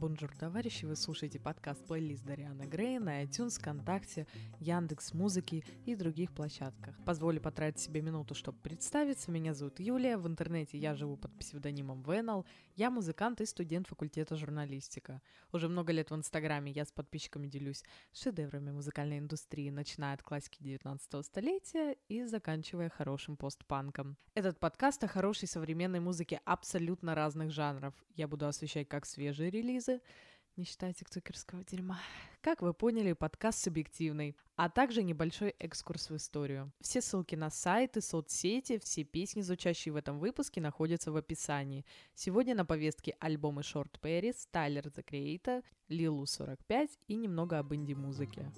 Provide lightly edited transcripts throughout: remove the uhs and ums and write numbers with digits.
Бонжур, товарищи, вы слушаете подкаст-плейлист Дариана Грейна на iTunes, ВКонтакте, Яндекс.Музыке и других площадках. Позволю потратить себе минуту, чтобы представиться. Меня зовут Юлия, в интернете я живу под псевдонимом Венал. Я музыкант и студент факультета журналистика. Уже много лет в Инстаграме я с подписчиками делюсь шедеврами музыкальной индустрии, начиная от классики 19-го столетия и заканчивая хорошим постпанком. Этот подкаст о хорошей современной музыке абсолютно разных жанров. Я буду освещать как свежие релизы, не считая тиктокерского дерьма. Как вы поняли, подкаст субъективный, а также небольшой экскурс в историю. Все ссылки на сайты, соцсети, все песни, звучащие в этом выпуске, находятся в описании. Сегодня на повестке альбомы Shortparis, Tyler, The Creator, Лилу45 и немного об инди-музыке.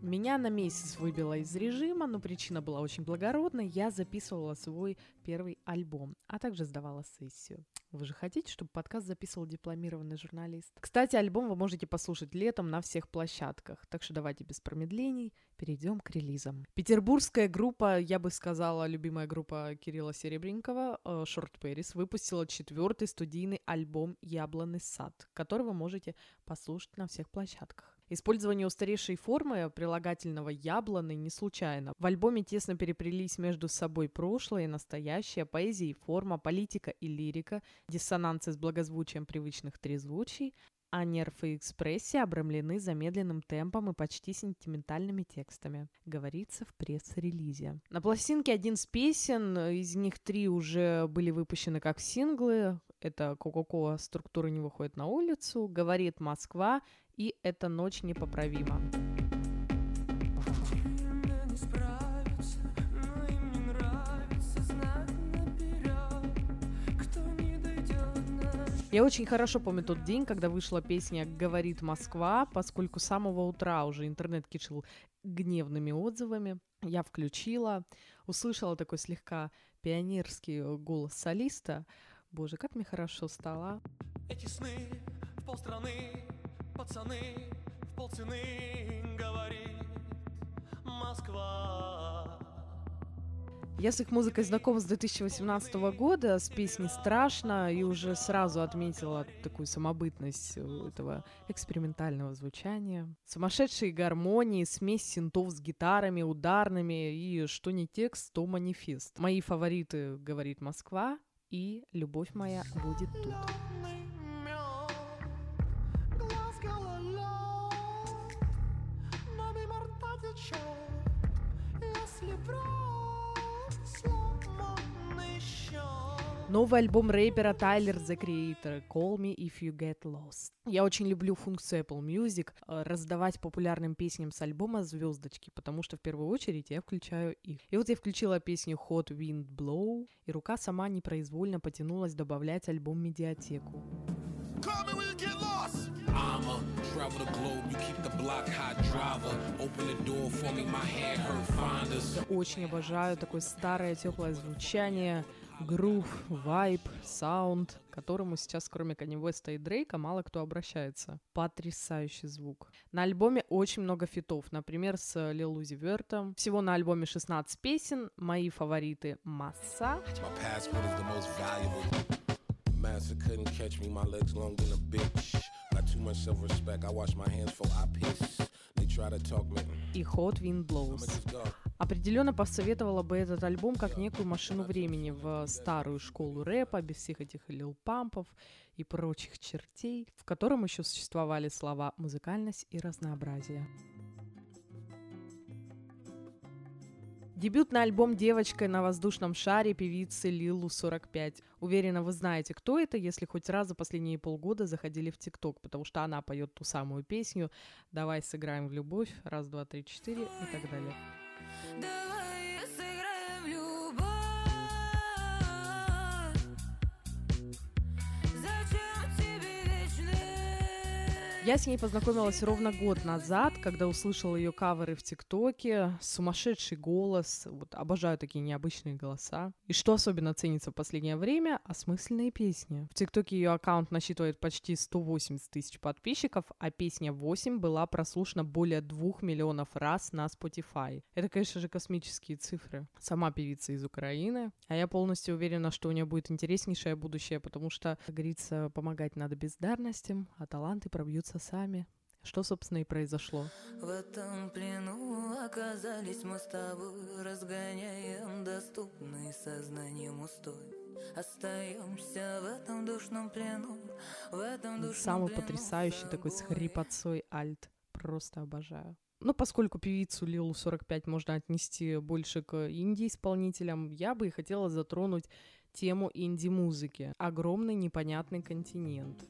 Меня на месяц выбило из режима, но причина была очень благородной. Я записывала свой первый альбом, а также сдавала сессию. Вы же хотите, чтобы подкаст записывал дипломированный журналист? Кстати, альбом вы можете послушать летом на всех площадках. Так что давайте без промедлений перейдем к релизам. Петербургская группа, я бы сказала, любимая группа Кирилла Серебренникова, Shortparis, выпустила 4-й студийный альбом «Яблонный сад», который вы можете послушать на всех площадках. Использование устаревшей формы прилагательного «яблоны» не случайно. В альбоме тесно переплелись между собой прошлое и настоящее, поэзия и форма, политика и лирика, диссонансы с благозвучием привычных трезвучий, а нервы и экспрессия обрамлены замедленным темпом и почти сентиментальными текстами, говорится в пресс-релизе. На пластинке 1 из песен, из них 3 уже были выпущены как синглы. Это «Кока-кола», «Структура не выходит на улицу», «Говорит Москва» и «Эта ночь непоправима». Я очень хорошо помню тот день, когда вышла песня «Говорит Москва», поскольку с самого утра уже интернет кишил гневными отзывами. Я включила, услышала такой слегка пионерский голос солиста. Боже, как мне хорошо стало. Эти сны в полстраны, пацаны в полцены, говорит Москва. Я с их музыкой знакома с 2018 года, с песней «Страшно», и уже сразу отметила такую самобытность этого экспериментального звучания. Сумасшедшие гармонии, смесь синтов с гитарами, ударными, и что не текст, то манифест. Мои фавориты «Говорит Москва» и «Любовь моя будет тут». Новый альбом рэпера Tyler, The Creator, «Call Me If You Get Lost». Я очень люблю функцию Apple Music раздавать популярным песням с альбома звездочки, потому что в первую очередь я включаю их. И вот я включила песню «Hot Wind Blow», и рука сама непроизвольно потянулась добавлять альбом в медиатеку. Очень обожаю такое старое теплое звучание, грув, вайб, саунд, к которому сейчас, кроме Kanye West и Дрейка, мало кто обращается. Потрясающий звук. На альбоме очень много фитов, например, с Lil Uzi Vert. Всего на альбоме 16 песен, мои фавориты масса. И Hot Wind Blows. Определенно посоветовала бы этот альбом как некую машину времени в старую школу рэпа, без всех этих Lil Pump'ов и прочих чертей, в котором еще существовали слова «музыкальность» и «разнообразие». Дебютный альбом «Девочкой на воздушном шаре» певицы Лилу45. Уверена, вы знаете, кто это, если хоть раз за последние полгода заходили в ТикТок, потому что она поет ту самую песню «Давай сыграем в любовь», раз, два, три, четыре и так далее. Давай сыграем в любовь. Зачем тебе вечный Я с ней познакомилась ровно год назад, когда услышала ее каверы в ТикТоке, сумасшедший голос, вот обожаю такие необычные голоса. И что особенно ценится в последнее время? Осмысленные песни. В ТикТоке ее аккаунт насчитывает почти 180 тысяч подписчиков, а песня 8 была прослушана более 2 миллионов раз на Spotify. Это, конечно же, космические цифры. Сама певица из Украины, а я полностью уверена, что у нее будет интереснейшее будущее, потому что, как говорится, помогать надо бездарностям, а таланты пробьются сами, что, собственно, и произошло. В этом плену оказались мы с тобой, разгоняем доступный сознанием устой. Остаемся в этом душном плену, в этом душном самый плену потрясающий такой с хрипотцой альт. Просто обожаю. Но поскольку певицу Лилу45 можно отнести больше к инди-исполнителям, я бы и хотела затронуть тему инди-музыки. Огромный непонятный континент.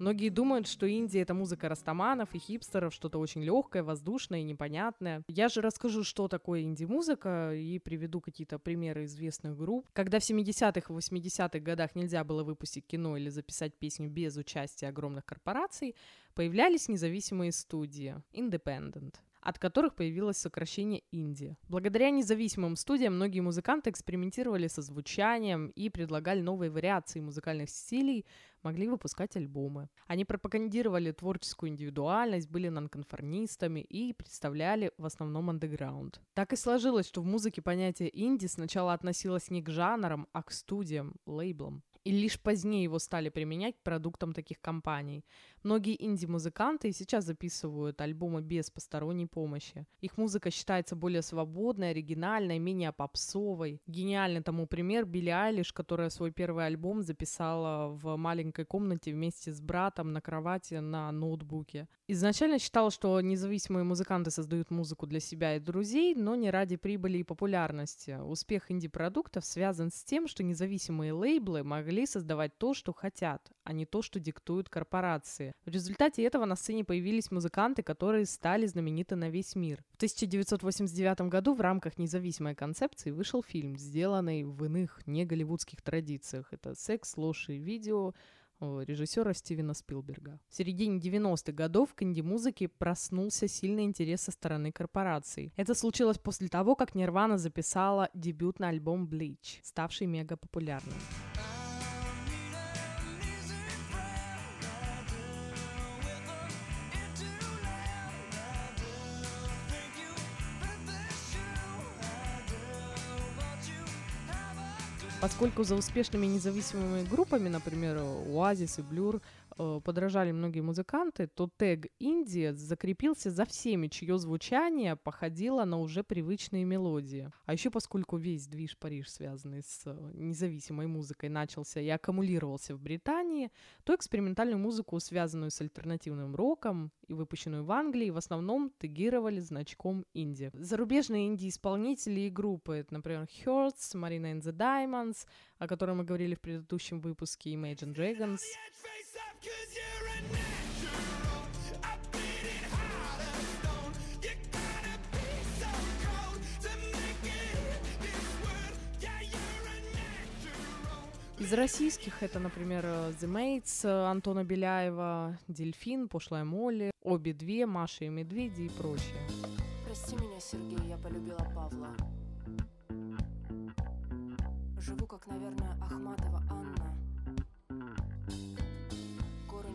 Многие думают, что Индия — это музыка растаманов и хипстеров, что-то очень легкое, воздушное и непонятное. Я же расскажу, что такое инди-музыка, и приведу какие-то примеры известных групп. Когда в 70-х и 80-х годах нельзя было выпустить кино или записать песню без участия огромных корпораций, появлялись независимые студии «Independent», от которых появилось сокращение «Инди». Благодаря независимым студиям многие музыканты экспериментировали со звучанием и предлагали новые вариации музыкальных стилей, могли выпускать альбомы. Они пропагандировали творческую индивидуальность, были нонконформистами и представляли в основном андеграунд. Так и сложилось, что в музыке понятие «инди» сначала относилось не к жанрам, а к студиям, лейблам. И лишь позднее его стали применять к продуктам таких компаний. Многие инди-музыканты и сейчас записывают альбомы без посторонней помощи. Их музыка считается более свободной, оригинальной, менее попсовой. Гениальный тому пример Билли Айлиш, которая свой первый альбом записала в маленькой комнате вместе с братом на кровати на ноутбуке. Изначально считала, что независимые музыканты создают музыку для себя и друзей, но не ради прибыли и популярности. Успех инди-продуктов связан с тем, что независимые лейблы могли создавать то, что хотят, а не то, что диктуют корпорации. В результате этого на сцене появились музыканты, которые стали знамениты на весь мир. В 1989 году в рамках независимой концепции вышел фильм, сделанный в иных, не голливудских традициях. Это «Секс, ложь и видео» режиссера Стивена Спилберга. В середине 90-х годов к инди-музыке проснулся сильный интерес со стороны корпораций. Это случилось после того, как Nirvana записала дебютный альбом «Bleach», ставший мега популярным. Поскольку за успешными независимыми группами, например, Оазис и Блюр, подражали многие музыканты, то тег «Инди» закрепился за всеми, чье звучание походило на уже привычные мелодии. А еще поскольку весь движ Париж, связанный с независимой музыкой, начался и аккумулировался в Британии, то экспериментальную музыку, связанную с альтернативным роком и выпущенную в Англии, в основном тегировали значком «Инди». Зарубежные инди-исполнители и группы, например, Hertz, Marina and the Diamonds, о которой мы говорили в предыдущем выпуске, Imagine Dragons. Из российских это, например, The Mates Антона Беляева, Дельфин, Пошлая Молли, Обе две, Маша и Медведи и прочее. Прости меня, Сергей, я полюбила Павла. Живу, как, наверное, Ахматова Анна.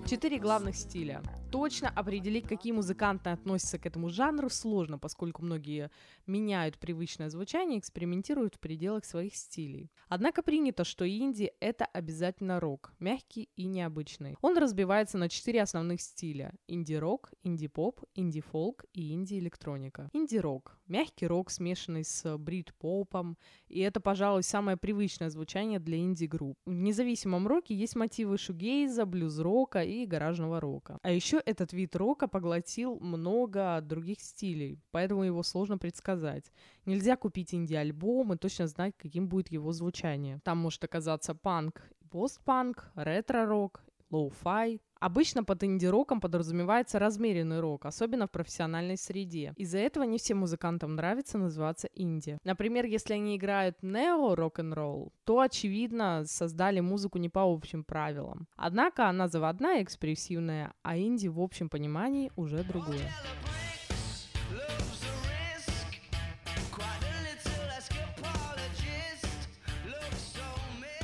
4 главных стиля. Точно определить, какие музыканты относятся к этому жанру, сложно, поскольку многие меняют привычное звучание и экспериментируют в пределах своих стилей. Однако принято, что инди — это обязательно рок, мягкий и необычный. Он разбивается на 4 основных стиля — инди-рок, инди-поп, инди-фолк и инди-электроника. Инди-рок — мягкий рок, смешанный с брит-попом, и это, пожалуй, самое привычное звучание для инди-групп. В независимом роке есть мотивы шугейза, блюз-рока и гаражного рока. А еще этот вид рока поглотил много других стилей, поэтому его сложно предсказать. Нельзя купить инди-альбом и точно знать, каким будет его звучание. Там может оказаться панк и постпанк, ретро-рок, лоу-фай, Обычно под инди-роком подразумевается размеренный рок, особенно в профессиональной среде. Из-за этого не всем музыкантам нравится называться инди. Например, если они играют нео-рок-н-ролл, то, очевидно, создали музыку не по общим правилам. Однако она заводная и экспрессивная, а инди в общем понимании уже другое.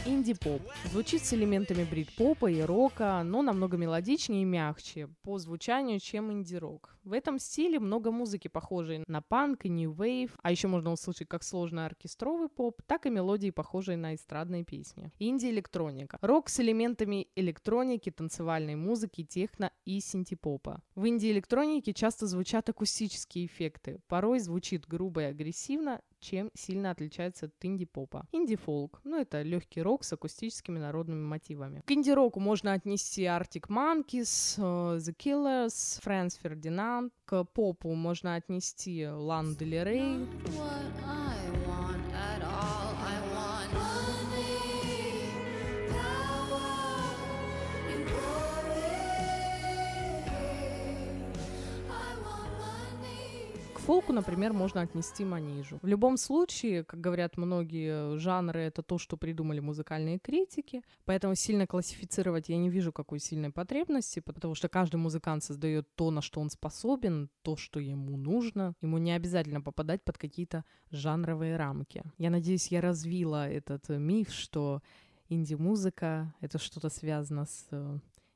Инди-поп. Звучит с элементами брит-попа и рока, но намного мелодичнее и мягче по звучанию, чем инди-рок. В этом стиле много музыки, похожей на панк и нью-вейв, а еще можно услышать как сложный оркестровый поп, так и мелодии, похожие на эстрадные песни. Инди-электроника. Рок с элементами электроники, танцевальной музыки, техно и синтепопа. В инди-электронике часто звучат акустические эффекты, порой звучит грубо и агрессивно, чем сильно отличается от инди-попа. Инди-фолк, это легкий рок с акустическими народными мотивами. К инди-року можно отнести Arctic Monkeys, The Killers, Franz Ferdinand. К попу можно отнести Lana Del Rey. К фолку, например, можно отнести Манижу. В любом случае, как говорят многие, жанры — это то, что придумали музыкальные критики, поэтому сильно классифицировать я не вижу какой сильной потребности, потому что каждый музыкант создает то, на что он способен, то, что ему нужно. Ему не обязательно попадать под какие-то жанровые рамки. Я надеюсь, я развила этот миф, что инди-музыка — это что-то связано с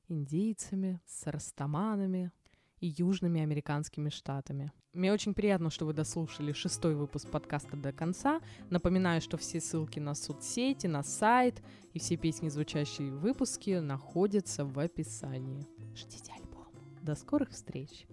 индейцами, с растаманами и южными американскими штатами. Мне очень приятно, что вы дослушали 6-й выпуск подкаста до конца. Напоминаю, что все ссылки на соцсети, на сайт и все песни, звучащие в выпуске, находятся в описании. Ждите альбом. До скорых встреч!